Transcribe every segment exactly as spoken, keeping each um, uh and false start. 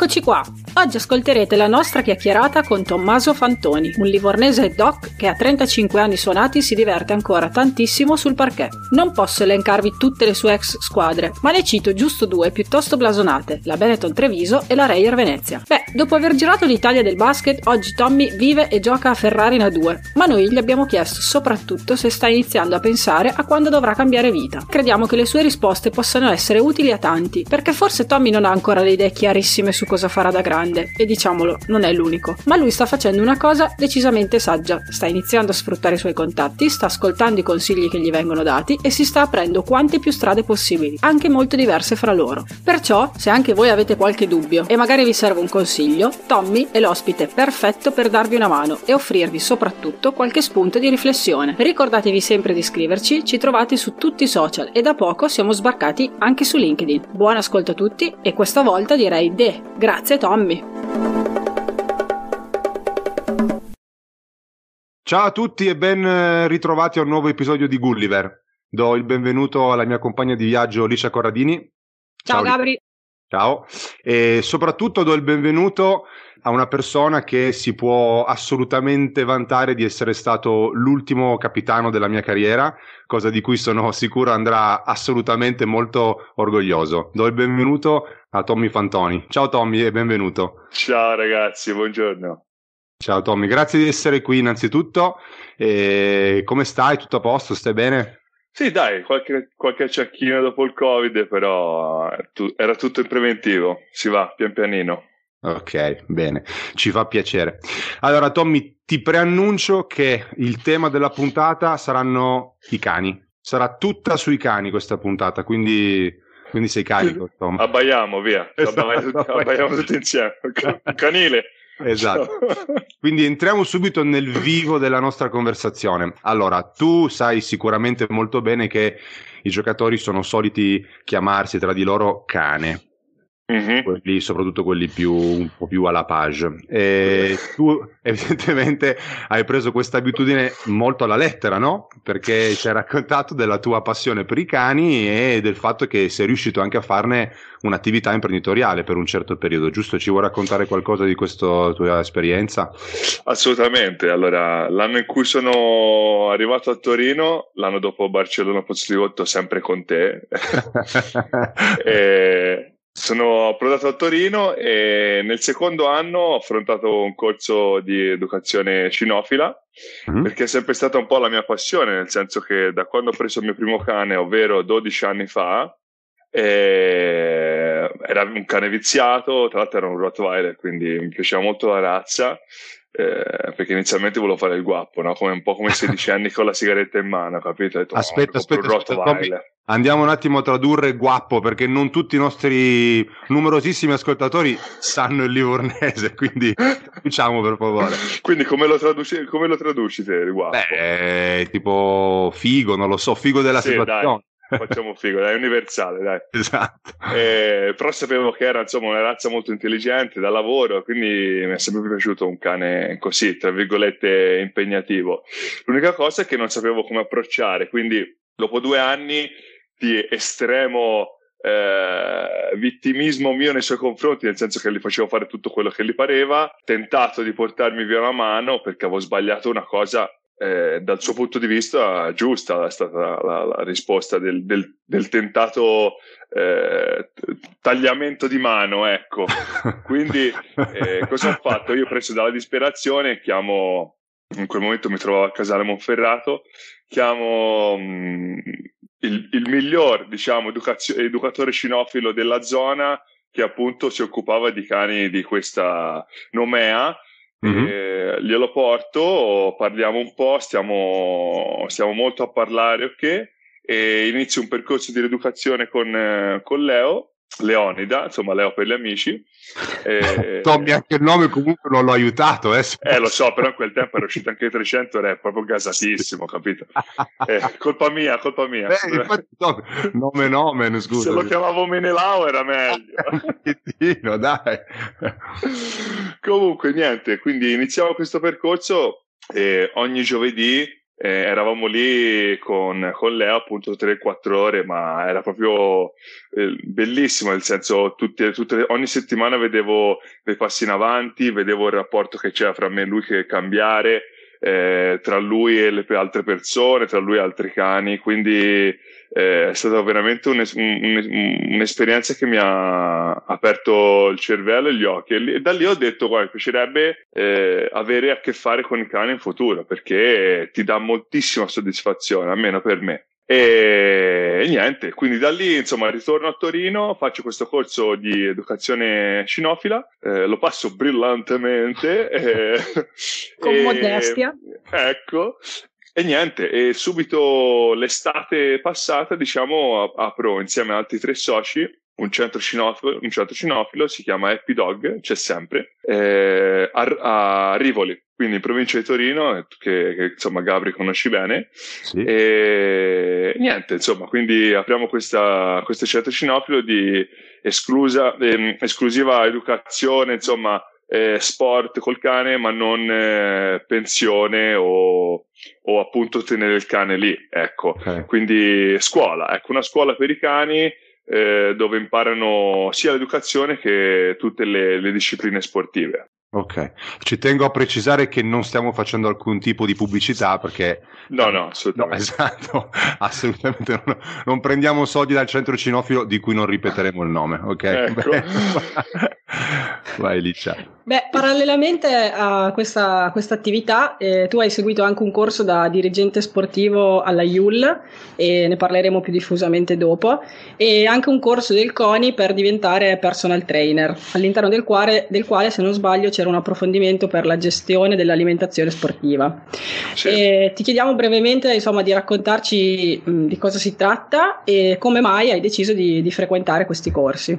Eccoci qua! Oggi ascolterete la nostra chiacchierata con Tommaso Fantoni, un livornese doc che a trentacinque anni suonati si diverte ancora tantissimo sul parquet. Non posso elencarvi tutte le sue ex squadre, ma ne cito giusto due piuttosto blasonate, la Benetton Treviso e la Reyer Venezia. Beh, dopo aver girato l'Italia del basket, oggi Tommy vive e gioca a Ferrari A due, ma noi gli abbiamo chiesto soprattutto se sta iniziando a pensare a quando dovrà cambiare vita. Crediamo che le sue risposte possano essere utili a tanti, perché forse Tommy non ha ancora le idee chiarissime su cosa farà da grande, e diciamolo, non è l'unico. Ma lui sta facendo una cosa decisamente saggia, sta iniziando a sfruttare i suoi contatti, sta ascoltando i consigli che gli vengono dati e si sta aprendo quante più strade possibili, anche molto diverse fra loro. Perciò, se anche voi avete qualche dubbio e magari vi serve un consiglio, Tommy è l'ospite perfetto per darvi una mano e offrirvi soprattutto qualche spunto di riflessione. Ricordatevi sempre di iscriverci, ci trovate su tutti i social e da poco siamo sbarcati anche su LinkedIn. Buon ascolto a tutti e questa volta direi de. Grazie Tommy! Ciao a tutti e ben ritrovati a un nuovo episodio di Gulliver. Do il benvenuto alla mia compagna di viaggio Licia Corradini. Ciao, Ciao Gabri! Licia. Ciao, e soprattutto do il benvenuto a una persona che si può assolutamente vantare di essere stato l'ultimo capitano della mia carriera, cosa di cui sono sicuro andrà assolutamente molto orgoglioso. Do il benvenuto a Tommy Fantoni. Ciao Tommy e benvenuto. Ciao ragazzi, buongiorno. Ciao Tommy, grazie di essere qui innanzitutto. E come stai? Tutto a posto? Stai bene? Sì dai, qualche, qualche ciacchino dopo il Covid, però tu, era tutto in preventivo, si va pian pianino. Ok, bene, ci fa piacere. Allora Tommy, ti preannuncio che il tema della puntata saranno i cani, sarà tutta sui cani questa puntata, quindi, quindi sei carico insomma. Abbaiamo via, esatto, abbaiamo tutti insieme, canile. Esatto, quindi entriamo subito nel vivo della nostra conversazione. Allora, tu sai sicuramente molto bene che i giocatori sono soliti chiamarsi tra di loro cane, mm-hmm. quelli, soprattutto quelli più, un po' più à la page, e tu evidentemente hai preso questa abitudine molto alla lettera, no? Perché ci hai raccontato della tua passione per i cani e del fatto che sei riuscito anche a farne un'attività imprenditoriale per un certo periodo, giusto? Ci vuoi raccontare qualcosa di questa tua esperienza? Assolutamente. Allora, l'anno in cui sono arrivato a Torino, l'anno dopo Barcelona Pozzolivotto, sempre con te, e sono approdato a Torino e nel secondo anno ho affrontato un corso di educazione cinofila, mm. perché è sempre stata un po' la mia passione, nel senso che da quando ho preso il mio primo cane, ovvero dodici anni fa, E era un cane viziato, tra l'altro era un Rottweiler, quindi mi piaceva molto la razza, eh, perché inizialmente volevo fare il guappo, no? Come, un po' come sedicenni con la sigaretta in mano, capito? Detto, aspetta, no, aspetta, aspetta Tommy, andiamo un attimo a tradurre guappo, perché non tutti i nostri numerosissimi ascoltatori sanno il livornese, quindi diciamo per favore. Quindi come lo traduci, come lo traduci te il guappo? Beh, tipo figo, non lo so, figo della sì, situazione. Dai. Facciamo figo, dai, universale, dai. Esatto. Eh, però sapevo che era insomma una razza molto intelligente da lavoro, quindi mi è sempre piaciuto un cane così, tra virgolette, impegnativo. L'unica cosa è che non sapevo come approcciare, quindi dopo due anni di estremo eh, vittimismo mio nei suoi confronti, nel senso che gli facevo fare tutto quello che gli pareva, tentato di portarmi via una mano perché avevo sbagliato una cosa. Eh, dal suo punto di vista giusta è stata la, la, la risposta del, del, del tentato eh, tagliamento di mano, ecco. Quindi eh, cosa ho fatto? Io, preso dalla disperazione, chiamo, in quel momento mi trovavo a Casale Monferrato, chiamo mh, il, il miglior diciamo educazio- educatore cinofilo della zona, che appunto si occupava di cani di questa nomea. Mm-hmm. Eh, glielo porto, parliamo un po', stiamo, stiamo molto a parlare, ok? E inizio un percorso di rieducazione con, eh, con Leo, Leonida, insomma Leo per gli amici. Eh, Tommy, anche il nome comunque non l'ho aiutato, eh? Eh, lo so, però in quel tempo era uscito anche trecento, era proprio gasatissimo, capito? Eh, colpa mia, colpa mia. Beh, infatti, no, nome, nome, non scusa. Se lo chiamavo Menelao era meglio. Pittino, dai. Comunque niente, quindi iniziamo questo percorso e ogni giovedì Eh, eravamo lì con, con Lea appunto tre quattro ore, ma era proprio eh, bellissimo, nel senso tutte, tutte, ogni settimana vedevo dei passi in avanti, vedevo il rapporto che c'era fra me e lui che cambiare, eh, tra lui e le altre persone, tra lui e altri cani, quindi eh, è stata veramente un, un, un'esperienza che mi ha aperto il cervello e gli occhi, e, e da lì ho detto guarda, mi piacerebbe eh, avere a che fare con i cani in futuro, perché ti dà moltissima soddisfazione, almeno per me. E niente, quindi da lì insomma ritorno a Torino, faccio questo corso di educazione cinofila, eh, lo passo brillantemente eh, con e, modestia, ecco, e niente, e subito l'estate passata diciamo apro insieme ad altri tre soci un centro cinofilo, un centro cinofilo si chiama Happy Dog, c'è sempre eh, a, a Rivoli, quindi in provincia di Torino, che, che insomma Gabri conosci bene, sì. E niente, insomma, quindi apriamo questa, questo centro cinofilo di esclusa, eh, esclusiva educazione, insomma, eh, sport col cane, ma non eh, pensione o, o appunto tenere il cane lì, ecco, okay. Quindi scuola, ecco, una scuola per i cani, eh, dove imparano sia l'educazione che tutte le, le discipline sportive. Ok, ci tengo a precisare che non stiamo facendo alcun tipo di pubblicità, perché no, no, assolutamente, no, esatto, assolutamente non, non prendiamo soldi dal centro cinofilo di cui non ripeteremo il nome, ok? Ecco. Vai Licia. Beh, parallelamente a questa, a questa attività eh, tu hai seguito anche un corso da dirigente sportivo alla I U L, e ne parleremo più diffusamente dopo, e anche un corso del CONI per diventare personal trainer, all'interno del quale, del quale se non sbaglio c'era un approfondimento per la gestione dell'alimentazione sportiva. Sì. E ti chiediamo brevemente insomma di raccontarci mh, di cosa si tratta e come mai hai deciso di, di frequentare questi corsi.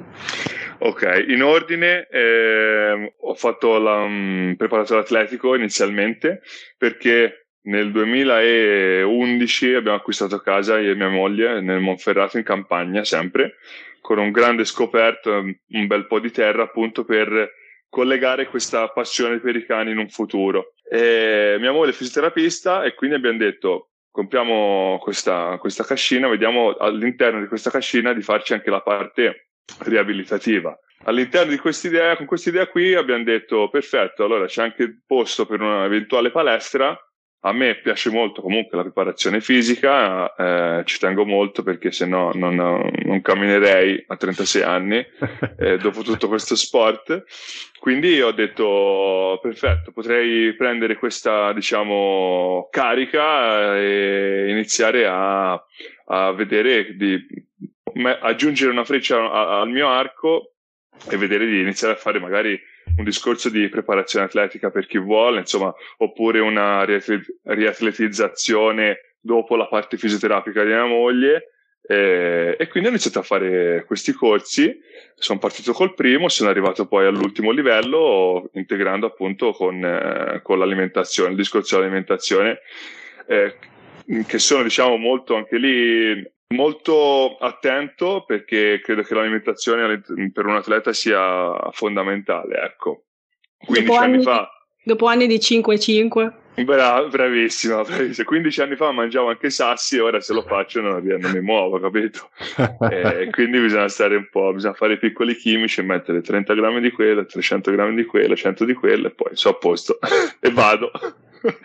Ok, in ordine eh, ho fatto la um, preparatore atletico inizialmente, perché nel duemilaundici abbiamo acquistato casa io e mia moglie nel Monferrato in campagna, sempre con un grande scoperto, un bel po' di terra appunto per collegare questa passione per i cani in un futuro. E mia moglie è fisioterapista e quindi abbiamo detto compriamo questa, questa cascina, vediamo all'interno di questa cascina di farci anche la parte riabilitativa. All'interno di quest'idea, con quest'idea qui abbiamo detto perfetto, allora c'è anche posto per un'eventuale palestra. A me piace molto comunque la preparazione fisica, eh, ci tengo molto perché sennò non, non camminerei a trentasei anni eh, dopo tutto questo sport, quindi ho detto perfetto, potrei prendere questa diciamo carica e iniziare a, a vedere di aggiungere una freccia al mio arco e vedere di iniziare a fare magari un discorso di preparazione atletica per chi vuole, insomma, oppure una riatletizzazione dopo la parte fisioterapica di mia moglie, eh, e quindi ho iniziato a fare questi corsi. Sono partito col primo, sono arrivato poi all'ultimo livello integrando appunto con, eh, con l'alimentazione, il discorso dell'alimentazione, eh, che sono diciamo molto anche lì molto attento, perché credo che l'alimentazione per un atleta sia fondamentale, ecco. quindici dopo anni, anni fa dopo anni di cinque cinque Bra- bravissima, bravissima. quindici anni fa mangiavo anche sassi, ora se lo faccio non, non mi muovo, capito? Eh, quindi bisogna stare un po', bisogna fare piccoli chimici e mettere trenta grammi di quella, trecento grammi di quella, cento di quella e poi sono a posto e vado.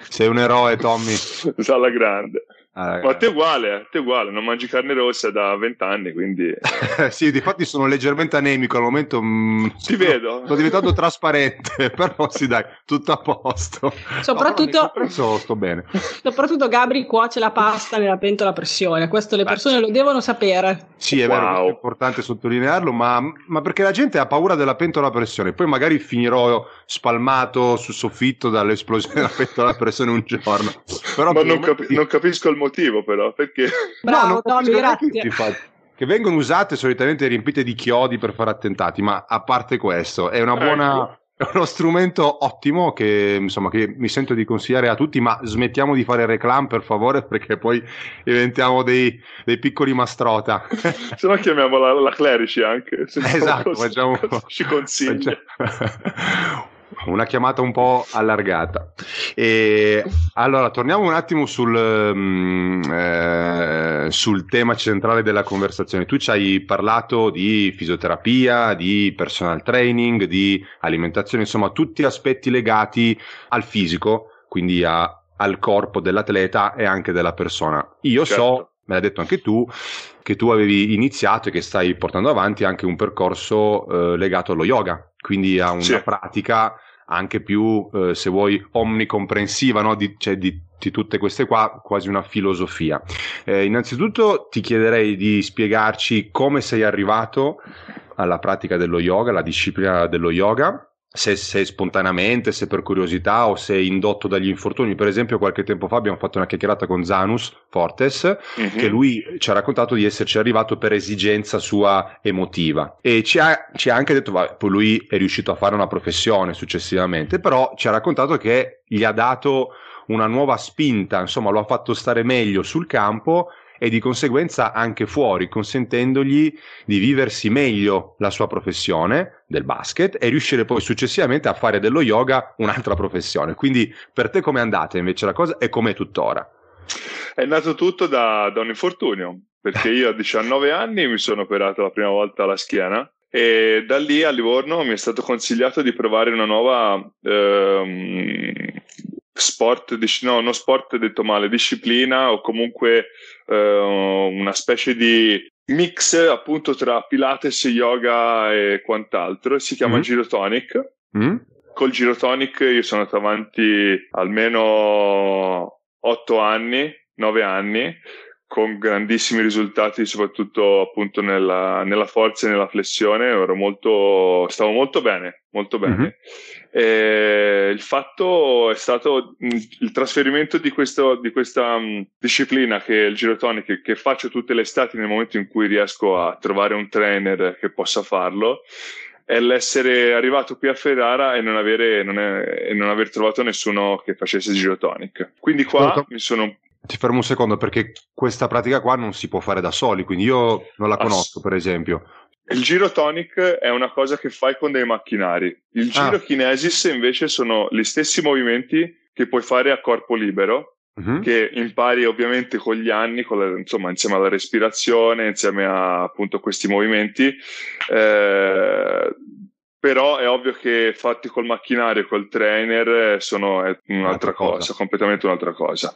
Sei un eroe, Tommy. Sono alla grande. Ah, ma te è uguale, te è uguale, non mangi carne rossa da vent'anni, quindi... Sì, difatti sono leggermente anemico al momento. Mh, Ti vedo. Sto diventando trasparente, però sì dai, tutto a posto. Soprattutto... No, so, sto bene. Soprattutto Gabri cuoce la pasta nella pentola a pressione, questo le persone lo devono sapere. Sì, è wow. vero, è importante sottolinearlo, ma, ma perché la gente ha paura della pentola a pressione, poi magari finirò spalmato sul soffitto dall'esplosione della pentola a pressione un giorno. Però ma non, capi- non capisco il motivo però perché bravo, no, no, grazie. Che, che vengono usate solitamente riempite di chiodi per fare attentati, ma a parte questo è una buona ecco. È uno strumento ottimo che insomma che mi sento di consigliare a tutti, ma smettiamo di fare reclam per favore, perché poi diventiamo dei, dei piccoli mastrota. Se no chiamiamo la, la Clerici anche, se esatto, facciamo, ci consiglia. Facciamo. Una chiamata un po' allargata. E allora torniamo un attimo sul, eh, sul tema centrale della conversazione. Tu ci hai parlato di fisioterapia, di personal training, di alimentazione, insomma tutti aspetti legati al fisico, quindi a, al corpo dell'atleta e anche della persona. Io certo. so, me l'ha detto anche tu, che tu avevi iniziato e che stai portando avanti anche un percorso eh, legato allo yoga, quindi a una sì. pratica anche più, eh, se vuoi, omnicomprensiva, no? di, cioè di, di tutte queste qua, quasi una filosofia. Eh, innanzitutto ti chiederei di spiegarci come sei arrivato alla pratica dello yoga, alla disciplina dello yoga, se, se spontaneamente, se per curiosità o se indotto dagli infortuni. Per esempio qualche tempo fa abbiamo fatto una chiacchierata con Zanus Fortes, mm-hmm. che lui ci ha raccontato di esserci arrivato per esigenza sua emotiva e ci ha, ci ha anche detto, vabbè, poi lui è riuscito a fare una professione successivamente, però ci ha raccontato che gli ha dato una nuova spinta, insomma lo ha fatto stare meglio sul campo e di conseguenza anche fuori, consentendogli di viversi meglio la sua professione del basket e riuscire poi successivamente a fare dello yoga un'altra professione. Quindi per te com'è andata invece la cosa e com'è tuttora? È nato tutto da, da un infortunio, perché io a diciannove anni mi sono operato la prima volta alla schiena e da lì a Livorno mi è stato consigliato di provare una nuova... Ehm, sport, no, non sport detto male, disciplina o comunque eh, una specie di mix appunto tra Pilates, yoga e quant'altro. Si chiama mm. Girotonic. Mm. Col Girotonic io sono andato avanti almeno otto anni, nove anni, con grandissimi risultati, soprattutto appunto nella, nella forza e nella flessione. Ero molto, stavo molto bene, molto bene. Mm-hmm. E il fatto è stato il trasferimento di, questo, di questa um, disciplina, che è il Girotonic, che, che faccio tutte le estati nel momento in cui riesco a trovare un trainer che possa farlo, è l'essere arrivato qui a Ferrara e non, avere, non è, e non aver trovato nessuno che facesse Girotonic. Quindi qua Molto. mi sono... Ti fermo un secondo, perché questa pratica qua non si può fare da soli, quindi io non la conosco, per esempio. Il Girotonic è una cosa che fai con dei macchinari. Il Giro ah. kinesis invece sono gli stessi movimenti che puoi fare a corpo libero, uh-huh. che impari ovviamente con gli anni, con la, insomma, insieme alla respirazione, insieme a appunto questi movimenti. Eh, Però è ovvio che fatti col macchinario, col trainer, sono è un'altra cosa, cosa, completamente un'altra cosa.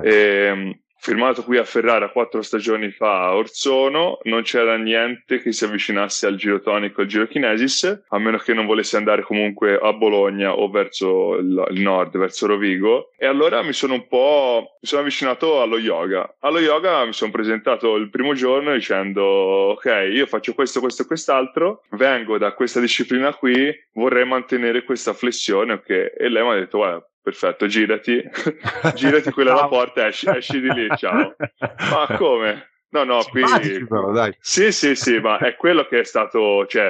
E, firmato qui a Ferrara quattro stagioni fa a Orzono, non c'era niente che si avvicinasse al Girotonic o al Giro kinesis, a meno che non volesse andare comunque a Bologna o verso il nord, verso Rovigo. E allora mi sono un po' mi sono avvicinato allo yoga. Allo yoga mi sono presentato il primo giorno dicendo: ok, io faccio questo, questo e quest'altro, vengo da questa disciplina qui, vorrei mantenere questa flessione, ok? E lei mi ha detto: guarda, perfetto, girati, girati quella alla porta, esci, esci di lì, ciao. Ma come? No, no, qui... Però, dai. Sì, sì, sì, ma è quello che è stato, cioè,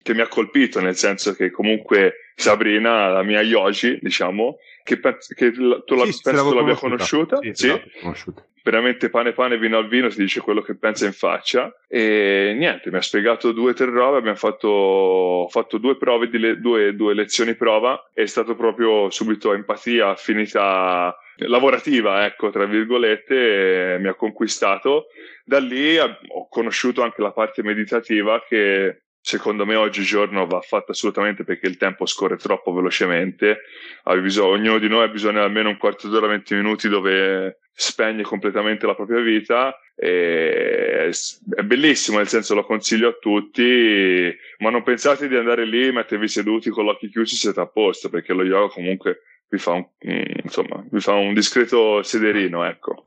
che mi ha colpito, nel senso che comunque Sabrina, la mia yogi, diciamo, che, penso, che tu la, sì, penso tu l'abbia conosciuta, conosciuta. Sì, sì. conosciuta. Veramente pane pane, vino al vino, si dice quello che pensa in faccia, e niente, mi ha spiegato due o tre robe, abbiamo fatto, fatto due prove, di le, due, due lezioni prova, è stato proprio subito empatia, affinità lavorativa, ecco, tra virgolette, mi ha conquistato. Da lì ho conosciuto anche la parte meditativa, che secondo me oggigiorno va fatta assolutamente, perché il tempo scorre troppo velocemente. Ognuno di noi ha bisogno di almeno un quarto d'ora, venti minuti dove spegne completamente la propria vita, e è bellissimo, nel senso lo consiglio a tutti, ma non pensate di andare lì, mettervi seduti con gli occhi chiusi, siete a posto, perché lo yoga comunque vi fa un, insomma, vi fa un discreto sederino, ecco.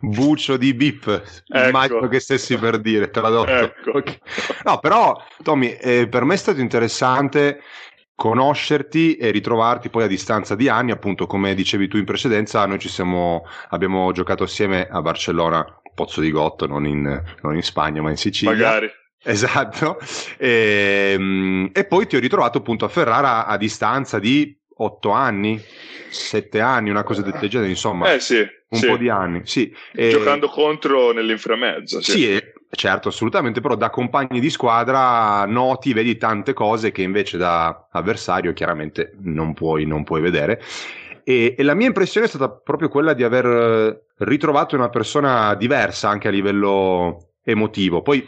Buccio di bip, ecco. Immagino che stessi per dire, tradotto. Ecco. Okay. No, però Tommy, eh, per me è stato interessante conoscerti e ritrovarti poi a distanza di anni, appunto come dicevi tu in precedenza. Noi ci siamo, abbiamo giocato assieme a Barcelona Pozzolivotto, non in, non in Spagna ma in Sicilia. Magari. Esatto. E, e poi ti ho ritrovato appunto a Ferrara a distanza di otto anni, sette anni, una cosa del genere, insomma, eh sì, un sì. po' di anni, sì. Giocando e... contro nell'inframezzo. Sì, sì, Certo, assolutamente, però da compagni di squadra noti, vedi tante cose che invece da avversario chiaramente non puoi, non puoi vedere. E, e la mia impressione è stata proprio quella di aver ritrovato una persona diversa anche a livello emotivo. Poi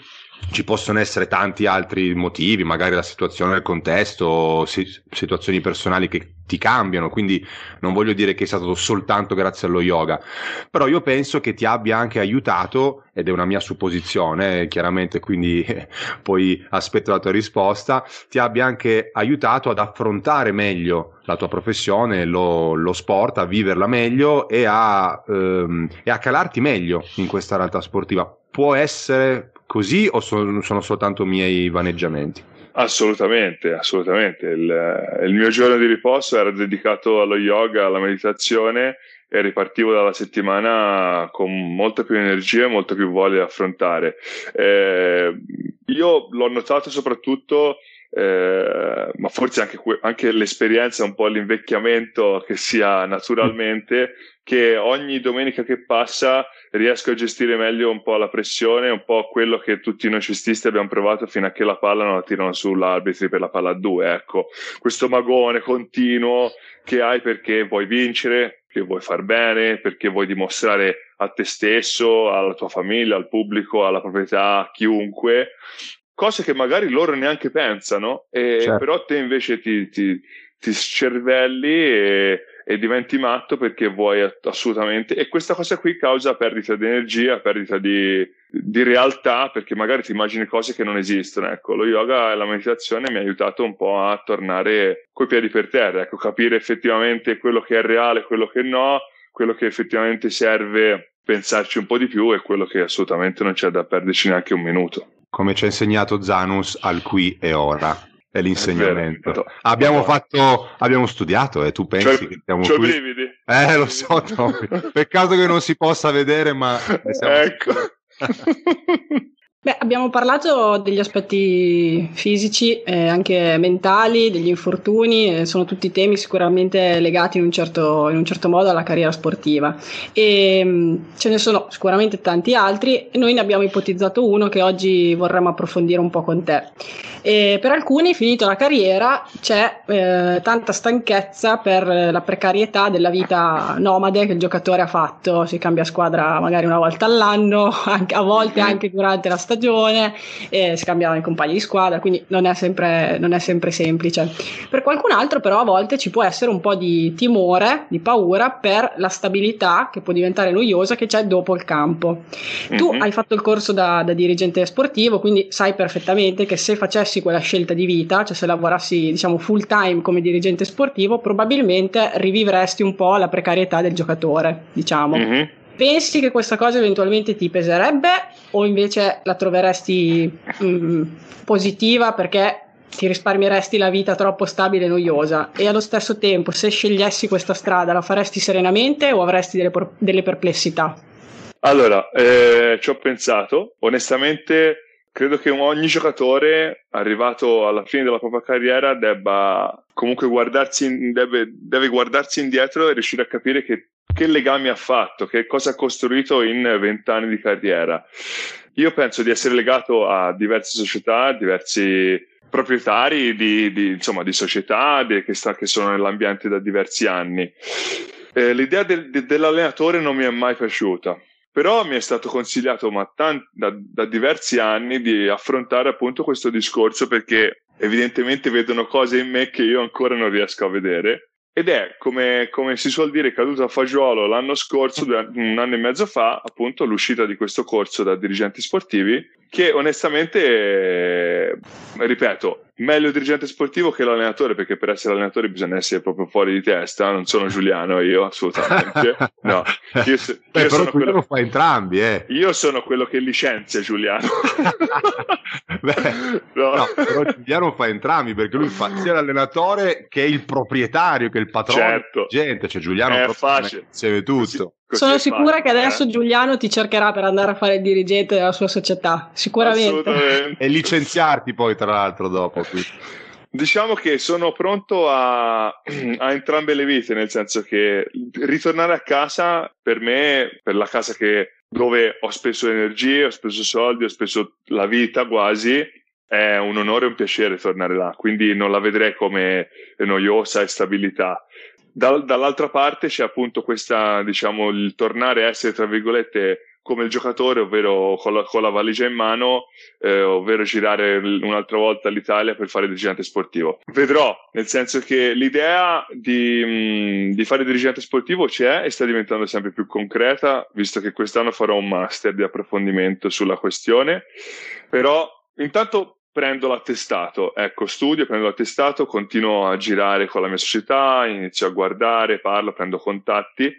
ci possono essere tanti altri motivi, magari la situazione, il contesto, situazioni personali che ti cambiano, quindi non voglio dire che è stato soltanto grazie allo yoga, però io penso che ti abbia anche aiutato, ed è una mia supposizione chiaramente, quindi eh, poi aspetto la tua risposta, ti abbia anche aiutato ad affrontare meglio la tua professione, lo, lo sport, a viverla meglio e a, ehm, e a calarti meglio in questa realtà sportiva. Può essere così o sono, sono soltanto miei vaneggiamenti? Assolutamente, assolutamente. Il, il mio giorno di riposo era dedicato allo yoga, alla meditazione, e ripartivo dalla settimana con molta più energia e molta più voglia di affrontare. Eh, io l'ho notato soprattutto, eh, ma forse anche, anche l'esperienza, un po' l'invecchiamento che si ha naturalmente, che ogni domenica che passa riesco a gestire meglio un po' la pressione, un po' quello che tutti noi cestisti abbiamo provato fino a che la palla non la tirano sull'arbitri per la palla a due, ecco, questo magone continuo che hai perché vuoi vincere, che vuoi far bene, perché vuoi dimostrare a te stesso, alla tua famiglia, al pubblico, alla proprietà, a chiunque, cose che magari loro neanche pensano, e certo. Però te invece ti, ti, ti scervelli e e diventi matto perché vuoi assolutamente, e questa cosa qui causa perdita di energia, perdita di, di realtà, perché magari ti immagini cose che non esistono. Ecco, lo yoga e la meditazione mi ha aiutato un po' a tornare coi piedi per terra, ecco, capire effettivamente quello che è reale, quello che no, quello che effettivamente serve pensarci un po' di più e quello che assolutamente non c'è da perderci neanche un minuto. Come ci ha insegnato Zanus, al qui e ora. È l'insegnamento. È vero, abbiamo no. fatto, abbiamo studiato e eh. tu pensi cioè, che siamo cioè qui? Brividi. Eh, lo so, Tommy. Peccato che non si possa vedere, ma siamo ecco. Beh, abbiamo parlato degli aspetti fisici, eh, anche mentali, degli infortuni, eh, sono tutti temi sicuramente legati in un certo, in un certo modo alla carriera sportiva, e mh, ce ne sono sicuramente tanti altri, e noi ne abbiamo ipotizzato uno che oggi vorremmo approfondire un po' con te. E per alcuni, finito la carriera, c'è eh, tanta stanchezza per la precarietà della vita nomade che il giocatore ha fatto, si cambia squadra magari una volta all'anno, anche, a volte anche durante la stagione, e si cambiano i compagni di squadra, quindi non è sempre, non è sempre semplice. Per qualcun altro però a volte ci può essere un po' di timore, di paura per la stabilità che può diventare noiosa che c'è dopo il campo. Mm-hmm. Tu hai fatto il corso da, da dirigente sportivo, quindi sai perfettamente che se facessi quella scelta di vita, cioè se lavorassi diciamo full time come dirigente sportivo, probabilmente rivivresti un po' la precarietà del giocatore, diciamo. Mm-hmm. Pensi che questa cosa eventualmente ti peserebbe o invece la troveresti mh, positiva perché ti risparmieresti la vita troppo stabile e noiosa? E allo stesso tempo, se scegliessi questa strada, la faresti serenamente o avresti delle, por- delle perplessità? Allora, eh, ci ho pensato. Onestamente, credo che ogni giocatore arrivato alla fine della propria carriera debba comunque guardarsi, in, deve, deve guardarsi indietro e riuscire a capire che Che legami ha fatto, che cosa ha costruito in vent'anni di carriera. Io penso di essere legato a diverse società, diversi proprietari di, di, insomma, di società di, che, sta, che sono nell'ambiente da diversi anni. Eh, l'idea del, de, dell'allenatore non mi è mai piaciuta, però mi è stato consigliato ma tant- da, da diversi anni di affrontare appunto questo discorso, perché evidentemente vedono cose in me che io ancora non riesco a vedere. Ed è, come, come si suol dire, caduto a fagiolo l'anno scorso, un anno e mezzo fa, appunto, l'uscita di questo corso da dirigenti sportivi, che onestamente, eh, ripeto, meglio dirigente sportivo che l'allenatore, perché per essere allenatore bisogna essere proprio fuori di testa, non sono Giuliano io, assolutamente. No, io, io Beh, sono quello lo fa entrambi, eh. Io sono quello che licenzia Giuliano. Beh, no. No, però Giuliano fa entrambi, perché lui fa sia l'allenatore che il proprietario, che il patrono, certo. Gente, cioè Giuliano è facile, serve tutto. Così sono sicura che adesso eh? Giuliano ti cercherà per andare a fare il dirigente della sua società, sicuramente, e licenziarti poi tra l'altro dopo. Quindi. Diciamo che sono pronto a, a entrambe le vite, nel senso che ritornare a casa per me, per la casa che dove ho speso energie, ho speso soldi, ho speso la vita quasi, è un onore e un piacere tornare là, quindi non la vedrei come noiosa e stabilità. Da, dall'altra parte c'è appunto questa, diciamo, il tornare a essere tra virgolette come il giocatore, ovvero con la, con la valigia in mano, eh, ovvero girare un'altra volta l'Italia per fare dirigente sportivo. Vedrò, nel senso che l'idea di, mh, di fare dirigente sportivo c'è e sta diventando sempre più concreta, visto che quest'anno farò un master di approfondimento sulla questione, però intanto prendo l'attestato, ecco, studio, prendo l'attestato, continuo a girare con la mia società, inizio a guardare, parlo, prendo contatti.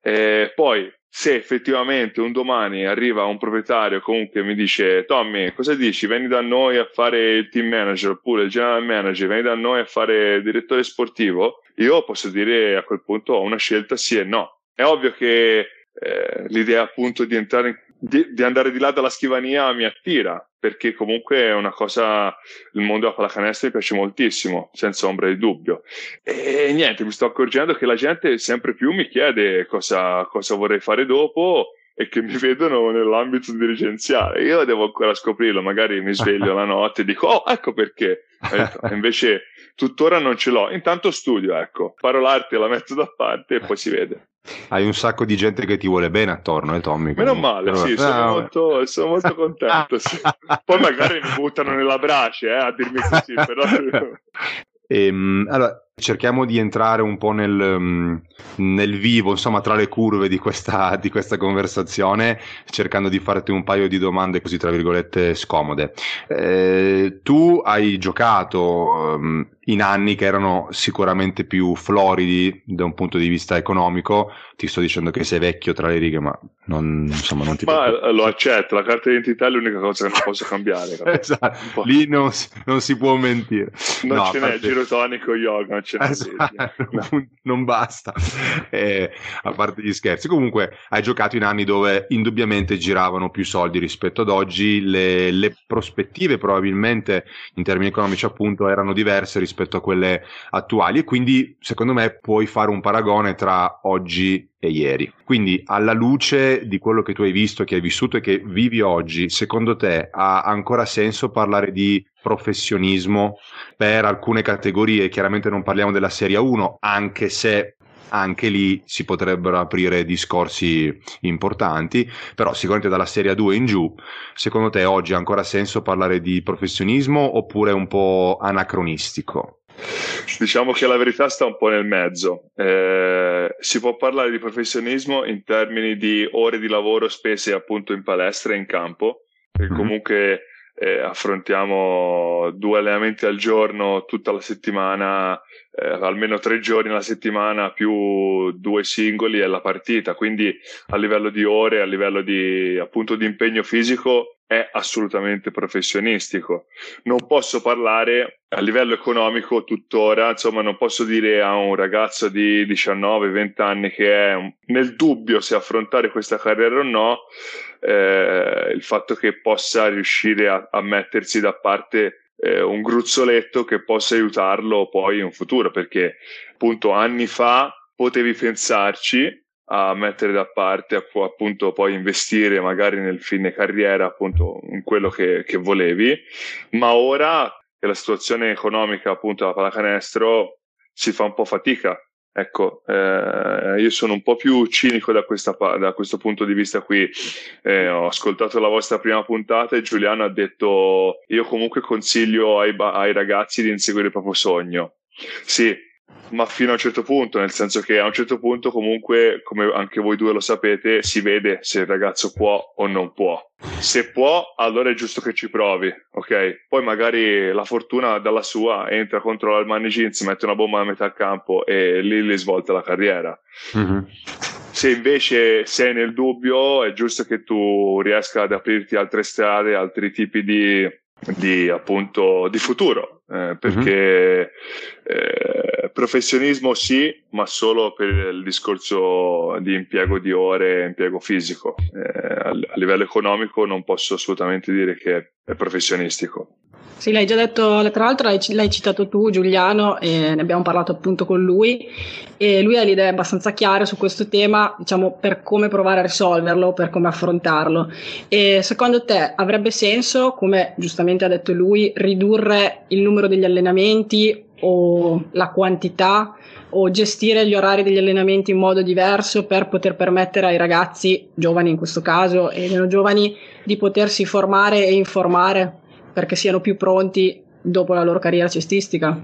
E poi, se effettivamente un domani arriva un proprietario comunque mi dice: Tommy, cosa dici? Vieni da noi a fare il team manager oppure il general manager, vieni da noi a fare direttore sportivo, io posso dire a quel punto ho una scelta sì e no. È ovvio che eh, l'idea appunto di entrare in Di, di andare di là dalla scrivania mi attira, perché comunque è una cosa, il mondo della pallacanestro mi piace moltissimo, senza ombra di dubbio, e niente, mi sto accorgendo che la gente sempre più mi chiede cosa, cosa vorrei fare dopo e che mi vedono nell'ambito dirigenziale. Io devo ancora scoprirlo, magari mi sveglio la notte e dico oh, ecco perché, e invece tuttora non ce l'ho, intanto studio, ecco, paro l'arte, la metto da parte e poi si vede. Hai un sacco di gente che ti vuole bene attorno, eh, Tommy? Meno male, allora, sì, no, sono, no. Molto, sono molto contento. Sì. Poi magari mi buttano nella brace, eh, a dirmi così, però... Ehm, allora, cerchiamo di entrare un po' nel, nel vivo, insomma, tra le curve di questa, di questa conversazione, cercando di farti un paio di domande così, tra virgolette, scomode. Eh, tu hai giocato um, in anni che erano sicuramente più floridi da un punto di vista economico. Ti sto dicendo che sei vecchio tra le righe, ma non, insomma, non ti ma preoccupi. Lo accetto, la carta d'identità è l'unica cosa che non posso cambiare. Esatto. Lì non si, non si può mentire. Non no, ce n'è Girotonic o yoga, non ce n'è. Esatto. Non, non basta, eh, a parte gli scherzi. Comunque hai giocato in anni dove indubbiamente giravano più soldi rispetto ad oggi, le, le prospettive probabilmente in termini economici appunto erano diverse rispetto rispetto a quelle attuali, e quindi secondo me puoi fare un paragone tra oggi e ieri. Quindi alla luce di quello che tu hai visto, che hai vissuto e che vivi oggi, secondo te ha ancora senso parlare di professionismo per alcune categorie? Chiaramente non parliamo della Serie A uno, anche se anche lì si potrebbero aprire discorsi importanti, però sicuramente dalla Serie A due in giù, secondo te oggi ha ancora senso parlare di professionismo oppure è un po' anacronistico? Diciamo che la verità sta un po' nel mezzo. Eh, si può parlare di professionismo in termini di ore di lavoro spese appunto in palestra e in campo, e comunque eh, affrontiamo due allenamenti al giorno tutta la settimana, Eh, almeno tre giorni alla settimana più due singoli e la partita, quindi a livello di ore, a livello di appunto di impegno fisico è assolutamente professionistico. Non posso parlare a livello economico tuttora, insomma non posso dire a un ragazzo di diciannove venti anni che è nel dubbio se affrontare questa carriera o no, eh, il fatto che possa riuscire a, a mettersi da parte Eh, un gruzzoletto che possa aiutarlo poi in futuro, perché appunto anni fa potevi pensarci a mettere da parte a, appunto poi investire magari nel fine carriera appunto in quello che, che volevi, ma ora che la situazione economica appunto della pallacanestro si fa un po' fatica, ecco, eh, io sono un po' più cinico da, questa, da questo punto di vista qui. Eh, ho ascoltato la vostra prima puntata e Giuliano ha detto io comunque consiglio ai, ai ragazzi di inseguire il proprio sogno. Sì, ma fino a un certo punto, nel senso che a un certo punto comunque, come anche voi due lo sapete, si vede se il ragazzo può o non può. Se può, allora è giusto che ci provi, ok? Poi magari la fortuna dalla sua entra contro l'Armani Jeans, mette una bomba a metà campo e lì gli svolta la carriera. Mm-hmm. Se invece sei nel dubbio, è giusto che tu riesca ad aprirti altre strade, altri tipi di, di appunto di futuro. Eh, perché eh, professionismo sì, ma solo per il discorso di impiego di ore, impiego fisico. Eh, a, a livello economico non posso assolutamente dire che è professionistico. Sì, l'hai già detto, tra l'altro l'hai, l'hai citato tu Giuliano, e ne abbiamo parlato appunto con lui, e lui ha le idee abbastanza chiare su questo tema, diciamo, per come provare a risolverlo, per come affrontarlo. E secondo te avrebbe senso, come giustamente ha detto lui, ridurre il numero degli allenamenti o la quantità, o gestire gli orari degli allenamenti in modo diverso per poter permettere ai ragazzi, giovani in questo caso e meno giovani, di potersi formare e informare perché siano più pronti dopo la loro carriera cestistica?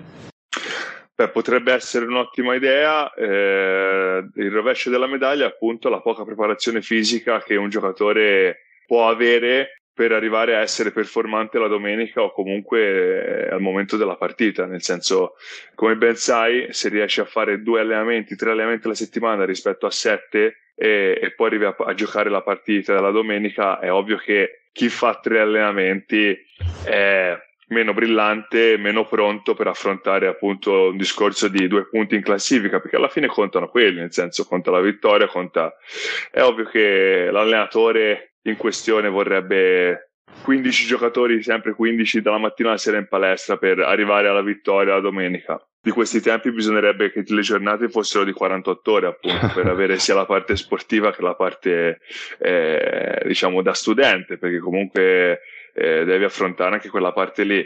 Beh, potrebbe essere un'ottima idea. Eh, il rovescio della medaglia è appunto la poca preparazione fisica che un giocatore può avere per arrivare a essere performante la domenica o comunque eh, al momento della partita, nel senso, come ben sai, se riesci a fare due allenamenti, tre allenamenti alla settimana rispetto a sette e, e poi arrivi a, a giocare la partita della domenica, è ovvio che chi fa tre allenamenti è meno brillante, meno pronto per affrontare appunto un discorso di due punti in classifica, perché alla fine contano quelli, nel senso conta la vittoria, conta... È ovvio che l'allenatore in questione vorrebbe quindici giocatori, sempre quindici dalla mattina alla sera in palestra per arrivare alla vittoria la domenica. Di questi tempi bisognerebbe che le giornate fossero di quarantotto ore, appunto, per avere sia la parte sportiva che la parte eh, diciamo da studente, perché comunque eh, devi affrontare anche quella parte lì,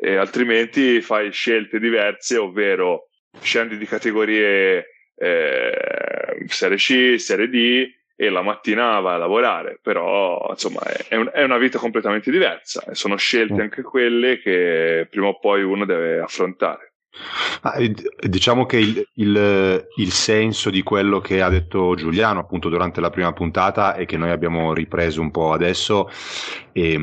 e altrimenti fai scelte diverse, ovvero scendi di categorie eh, Serie C, Serie D, e la mattina va a lavorare, però insomma è, un, è una vita completamente diversa, sono scelte anche quelle che prima o poi uno deve affrontare. Ah, diciamo che il, il, il senso di quello che ha detto Giuliano appunto durante la prima puntata e che noi abbiamo ripreso un po' adesso è,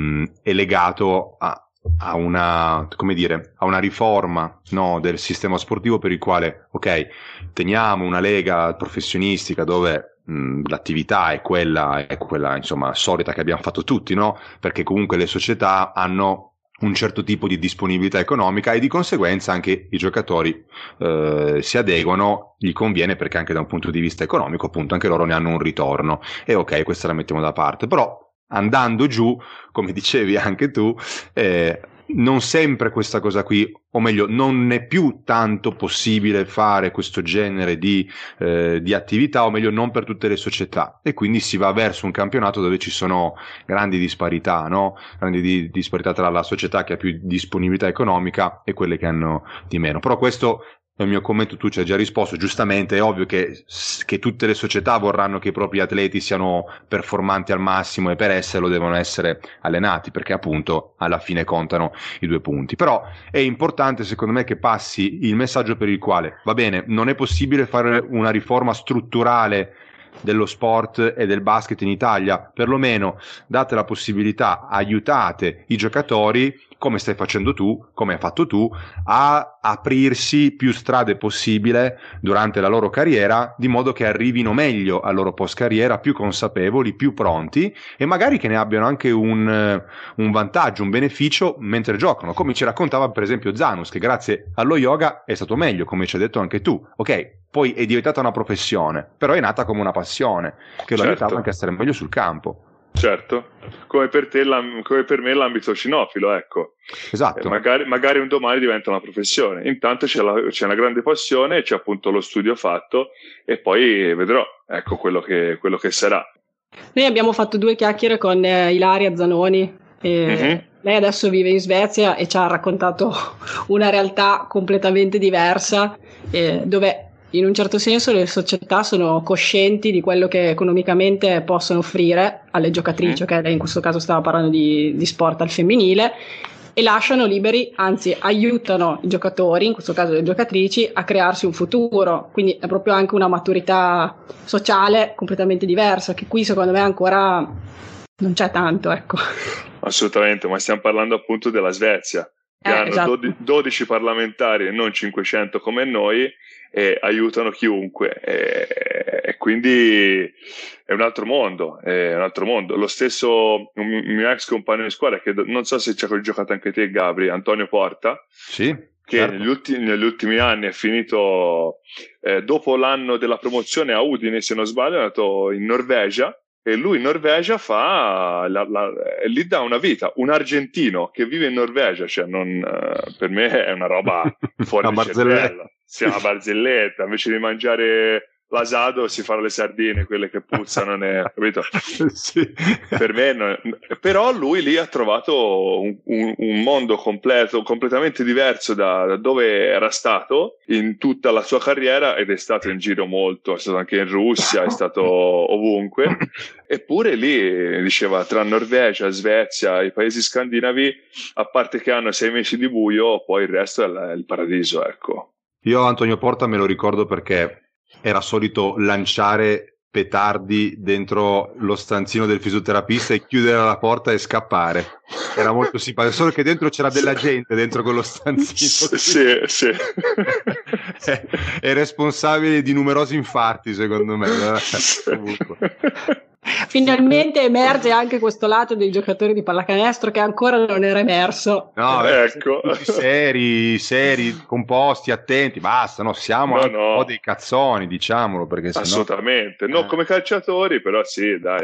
è legato a, a una, come dire, a una riforma, no, del sistema sportivo, per il quale ok, teniamo una lega professionistica dove l'attività è quella, è quella insomma solita che abbiamo fatto tutti, no? Perché comunque le società hanno un certo tipo di disponibilità economica e di conseguenza anche i giocatori eh, si adeguano, gli conviene perché anche da un punto di vista economico appunto anche loro ne hanno un ritorno, e ok, questa la mettiamo da parte. Però andando giù, come dicevi anche tu, eh, non sempre questa cosa qui, o meglio non è più tanto possibile fare questo genere di, eh, di attività, o meglio non per tutte le società, e quindi si va verso un campionato dove ci sono grandi disparità, no? Grandi di, disparità tra la società che ha più disponibilità economica e quelle che hanno di meno. Però questo nel mio commento tu ci hai già risposto, giustamente. È ovvio che, che tutte le società vorranno che i propri atleti siano performanti al massimo, e per esserlo devono essere allenati, perché appunto alla fine contano i due punti. Però è importante secondo me che passi il messaggio per il quale, va bene, non è possibile fare una riforma strutturale dello sport e del basket in Italia, perlomeno date la possibilità, aiutate i giocatori, come stai facendo tu, come hai fatto tu, a aprirsi più strade possibile durante la loro carriera, di modo che arrivino meglio al loro post carriera, più consapevoli, più pronti, e magari che ne abbiano anche un, un vantaggio, un beneficio mentre giocano, come ci raccontava per esempio Zanus, che grazie allo yoga è stato meglio, come ci hai detto anche tu. Ok, poi è diventata una professione, però è nata come una passione, che lo aiutava anche a stare meglio sul campo. Certo, come per te, come per me l'ambito cinofilo, ecco. Esatto. Eh, magari, magari un domani diventa una professione. Intanto c'è, la, c'è una grande passione, c'è appunto lo studio fatto, e poi vedrò, ecco, quello che, quello che sarà. Noi abbiamo fatto due chiacchiere con eh, Ilaria Zanoni, eh, mm-hmm. Lei adesso vive in Svezia e ci ha raccontato una realtà completamente diversa, eh, dove in un certo senso le società sono coscienti di quello che economicamente possono offrire alle giocatrici, che lei in questo caso stava parlando di, di sport al femminile, e lasciano liberi, anzi aiutano i giocatori, in questo caso le giocatrici, a crearsi un futuro. Quindi è proprio anche una maturità sociale completamente diversa, che qui secondo me ancora non c'è tanto, ecco. Assolutamente, ma stiamo parlando appunto della Svezia, che eh, hanno esatto. dodici parlamentari e non cinquecento come noi, e aiutano chiunque, e, e quindi è un altro mondo, è un altro mondo. Lo stesso un mio ex compagno di squadra, che non so se ci hai giocato anche te, Gabri, Antonio Porta, sì, che certo. negli, ultimi, negli ultimi anni è finito eh, dopo l'anno della promozione a Udine, se non sbaglio, è andato in Norvegia e lui in Norvegia fa la, la, lì dà una vita, un argentino che vive in Norvegia, cioè non, per me è una roba fuori di cervello, sì, una barzelletta, invece di mangiare l'asado si fanno le sardine, quelle che puzzano, ne, capito? Sì. Per me non... Però lui lì ha trovato un, un, un mondo completo, completamente diverso da, da dove era stato in tutta la sua carriera, ed è stato in giro molto, è stato anche in Russia, è stato ovunque, eppure lì, diceva, tra Norvegia, Svezia, i paesi scandinavi, a parte che hanno sei mesi di buio, poi il resto è, la, è il paradiso, ecco. Io Antonio Porta me lo ricordo perché era solito lanciare petardi dentro lo stanzino del fisioterapista e chiudere la porta e scappare. Era molto simpatico, solo che dentro c'era della gente, dentro quello stanzino. Sì, sì. È, è responsabile di numerosi infarti, secondo me. Finalmente emerge anche questo lato dei giocatori di pallacanestro che ancora non era emerso. No, ecco. Tutti seri, seri, composti, attenti, basta, no, siamo no, no. un po' dei cazzoni, diciamolo, perché assolutamente, sennò... no, come calciatori, però sì, dai.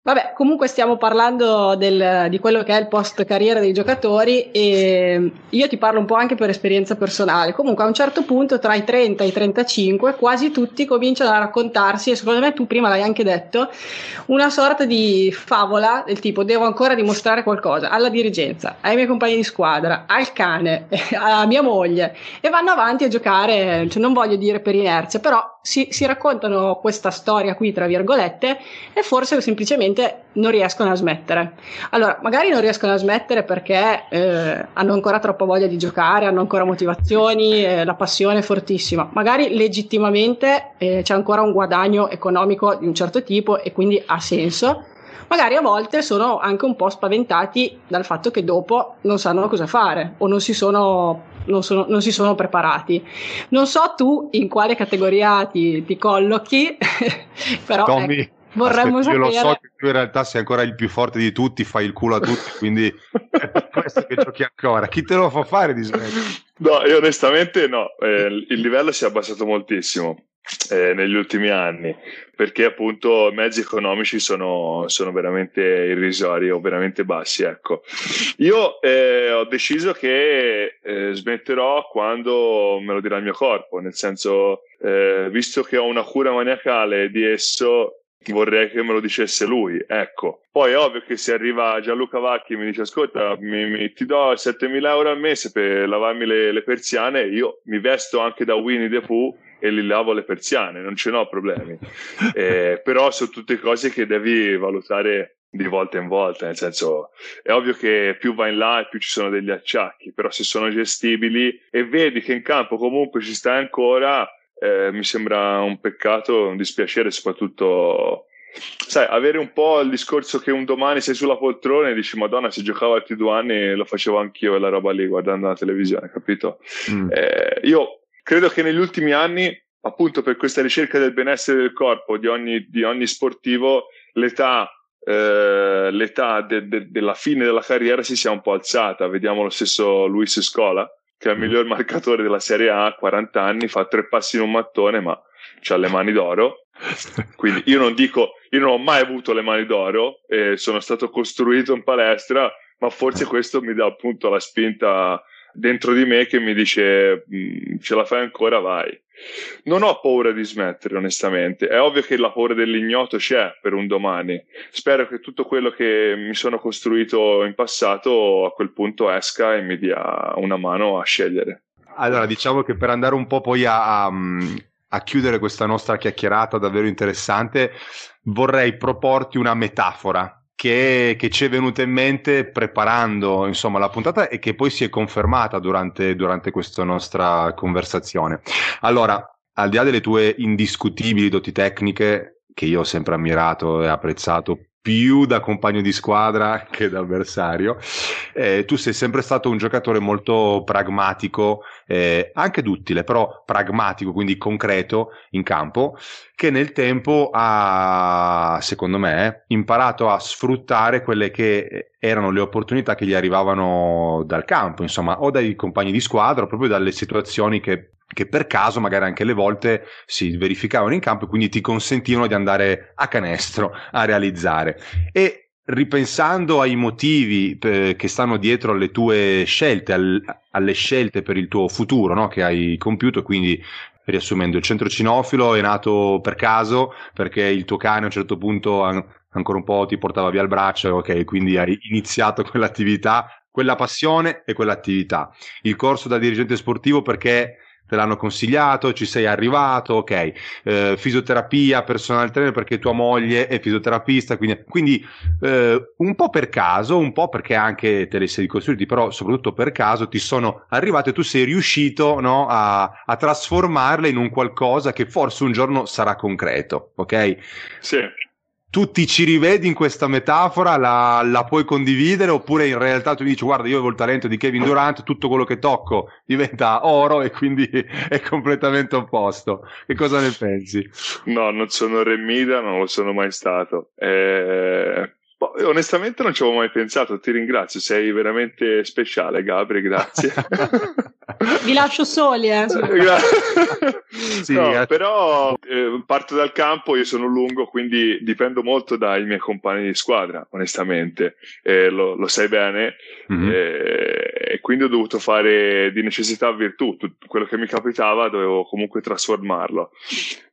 Vabbè, comunque stiamo parlando del, di quello che è il post carriera dei giocatori, e io ti parlo un po' anche per esperienza personale. Comunque a un certo punto tra i trenta e i trentacinque quasi tutti cominciano a raccontarsi, e secondo me tu prima l'hai anche detto, una sorta di favola del tipo: devo ancora dimostrare qualcosa alla dirigenza, ai miei compagni di squadra, al cane, a mia moglie, e vanno avanti a giocare, cioè, non voglio dire per inerzia, però si, si raccontano questa storia qui tra virgolette, e forse semplicemente non riescono a smettere. Allora, magari non riescono a smettere perché eh, hanno ancora troppa voglia di giocare, hanno ancora motivazioni, eh, la passione è fortissima, magari legittimamente eh, c'è ancora un guadagno economico di un certo tipo e quindi ha senso. Magari a volte sono anche un po' spaventati dal fatto che dopo non sanno cosa fare, o non si sono, non sono, non si sono preparati. Non so tu in quale categoria ti, ti collochi, però Tommy, ecco, vorremmo sapere. Io lo so che tu in realtà sei ancora il più forte di tutti, fai il culo a tutti, quindi è per questo che giochi ancora. Chi te lo fa fare di smettere? No, io onestamente no, eh, il livello si è abbassato moltissimo eh, negli ultimi anni, perché appunto i mezzi economici sono, sono veramente irrisori o veramente bassi, ecco. Io eh, ho deciso che eh, smetterò quando me lo dirà il mio corpo, nel senso, eh, visto che ho una cura maniacale di esso, vorrei che me lo dicesse lui, ecco. Poi è ovvio che se arriva Gianluca Vacchi e mi dice: ascolta, mi, mi, ti do settemila euro al mese per lavarmi le, le persiane, io mi vesto anche da Winnie the Pooh e li lavo le persiane, non ce n'ho problemi. Eh, però sono tutte cose che devi valutare di volta in volta, nel senso, è ovvio che più vai in là e più ci sono degli acciacchi, però se sono gestibili e vedi che in campo comunque ci stai ancora, Eh, mi sembra un peccato, un dispiacere, soprattutto, sai, avere un po' il discorso che un domani sei sulla poltrona e dici: Madonna, se giocavo altri due anni lo facevo anch'io, e la roba lì, guardando la televisione, capito? Mm. Eh, io credo che negli ultimi anni, appunto per questa ricerca del benessere del corpo di ogni, di ogni sportivo, l'età eh, l'età de, de, della fine della carriera si sia un po' alzata. Vediamo lo stesso Luis Scola, che è il miglior marcatore della Serie A, quaranta anni, fa tre passi in un mattone, ma c'ha le mani d'oro. Quindi io non dico, io non ho mai avuto le mani d'oro, eh, sono stato costruito in palestra, ma forse questo mi dà appunto la spinta dentro di me che mi dice: ce la fai ancora, vai. Non ho paura di smettere, onestamente. È ovvio che la paura dell'ignoto c'è per un domani. Spero che tutto quello che mi sono costruito in passato a quel punto esca e mi dia una mano a scegliere. Allora, diciamo che per andare un po' poi a, a, a chiudere questa nostra chiacchierata davvero interessante, vorrei proporti una metafora che, che ci è venuta in mente preparando, insomma, la puntata, e che poi si è confermata durante, durante questa nostra conversazione. Allora, al di là delle tue indiscutibili doti tecniche, che io ho sempre ammirato e apprezzato più da compagno di squadra che da avversario, eh, tu sei sempre stato un giocatore molto pragmatico, eh, anche duttile, però pragmatico, quindi concreto in campo, che nel tempo ha, secondo me, imparato a sfruttare quelle che erano le opportunità che gli arrivavano dal campo, insomma, o dai compagni di squadra, o proprio dalle situazioni che che per caso magari anche le volte si verificavano in campo e quindi ti consentivano di andare a canestro a realizzare. E ripensando ai motivi eh, che stanno dietro alle tue scelte, al, alle scelte per il tuo futuro, no, che hai compiuto, quindi riassumendo, il centro cinofilo è nato per caso perché il tuo cane a un certo punto an- ancora un po' ti portava via il braccio, ok, quindi hai iniziato quell'attività, quella passione e quell'attività. Il corso da dirigente sportivo perché te l'hanno consigliato, ci sei arrivato, ok, eh, fisioterapia, personal trainer perché tua moglie è fisioterapista, quindi, quindi eh, un po' per caso, un po' perché anche te le sei ricostruiti, però soprattutto per caso ti sono arrivate e tu sei riuscito, no, a, a trasformarle in un qualcosa che forse un giorno sarà concreto, ok? Sì. Tu ti ci rivedi in questa metafora, la, la puoi condividere, oppure in realtà tu dici guarda, io avevo il talento di Kevin Durant, tutto quello che tocco diventa oro e quindi è completamente opposto? Che cosa ne pensi? No, non sono Remida, non lo sono mai stato. Eh, onestamente non ci avevo mai pensato, ti ringrazio, sei veramente speciale, Gabri, grazie. Vi lascio soli, eh. Sì, no, però eh, parto dal campo, io sono lungo, quindi dipendo molto dai miei compagni di squadra, onestamente, eh, lo, lo sai bene, mm-hmm. eh, e quindi ho dovuto fare di necessità virtù, tutto quello che mi capitava dovevo comunque trasformarlo.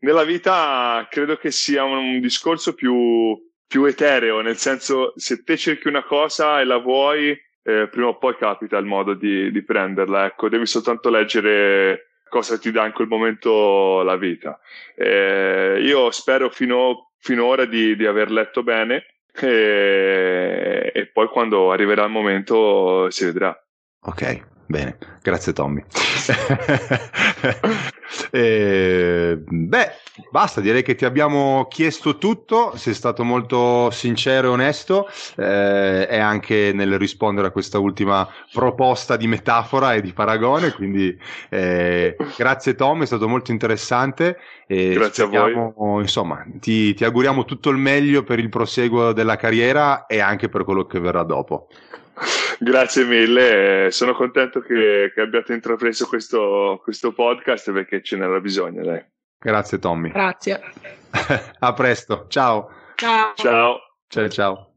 Nella vita credo che sia un discorso più, più etereo, nel senso, se te cerchi una cosa e la vuoi, Eh, prima o poi capita il modo di, di prenderla, ecco, devi soltanto leggere cosa ti dà in quel momento la vita. Eh, io spero fino, finora di, di aver letto bene, eh, e poi quando arriverà il momento si vedrà. Ok. Bene, grazie Tommy. eh, beh, basta, direi che ti abbiamo chiesto tutto, sei stato molto sincero e onesto, eh, e anche nel rispondere a questa ultima proposta di metafora e di paragone, quindi eh, grazie Tom, è stato molto interessante. E grazie speriamo, a voi. Insomma, ti, ti auguriamo tutto il meglio per il proseguo della carriera e anche per quello che verrà dopo. Grazie mille, sono contento che, che abbiate intrapreso questo, questo podcast perché ce n'era bisogno, dai. Grazie Tommy. Grazie. A presto, ciao. Ciao. Ciao. Ciao, ciao.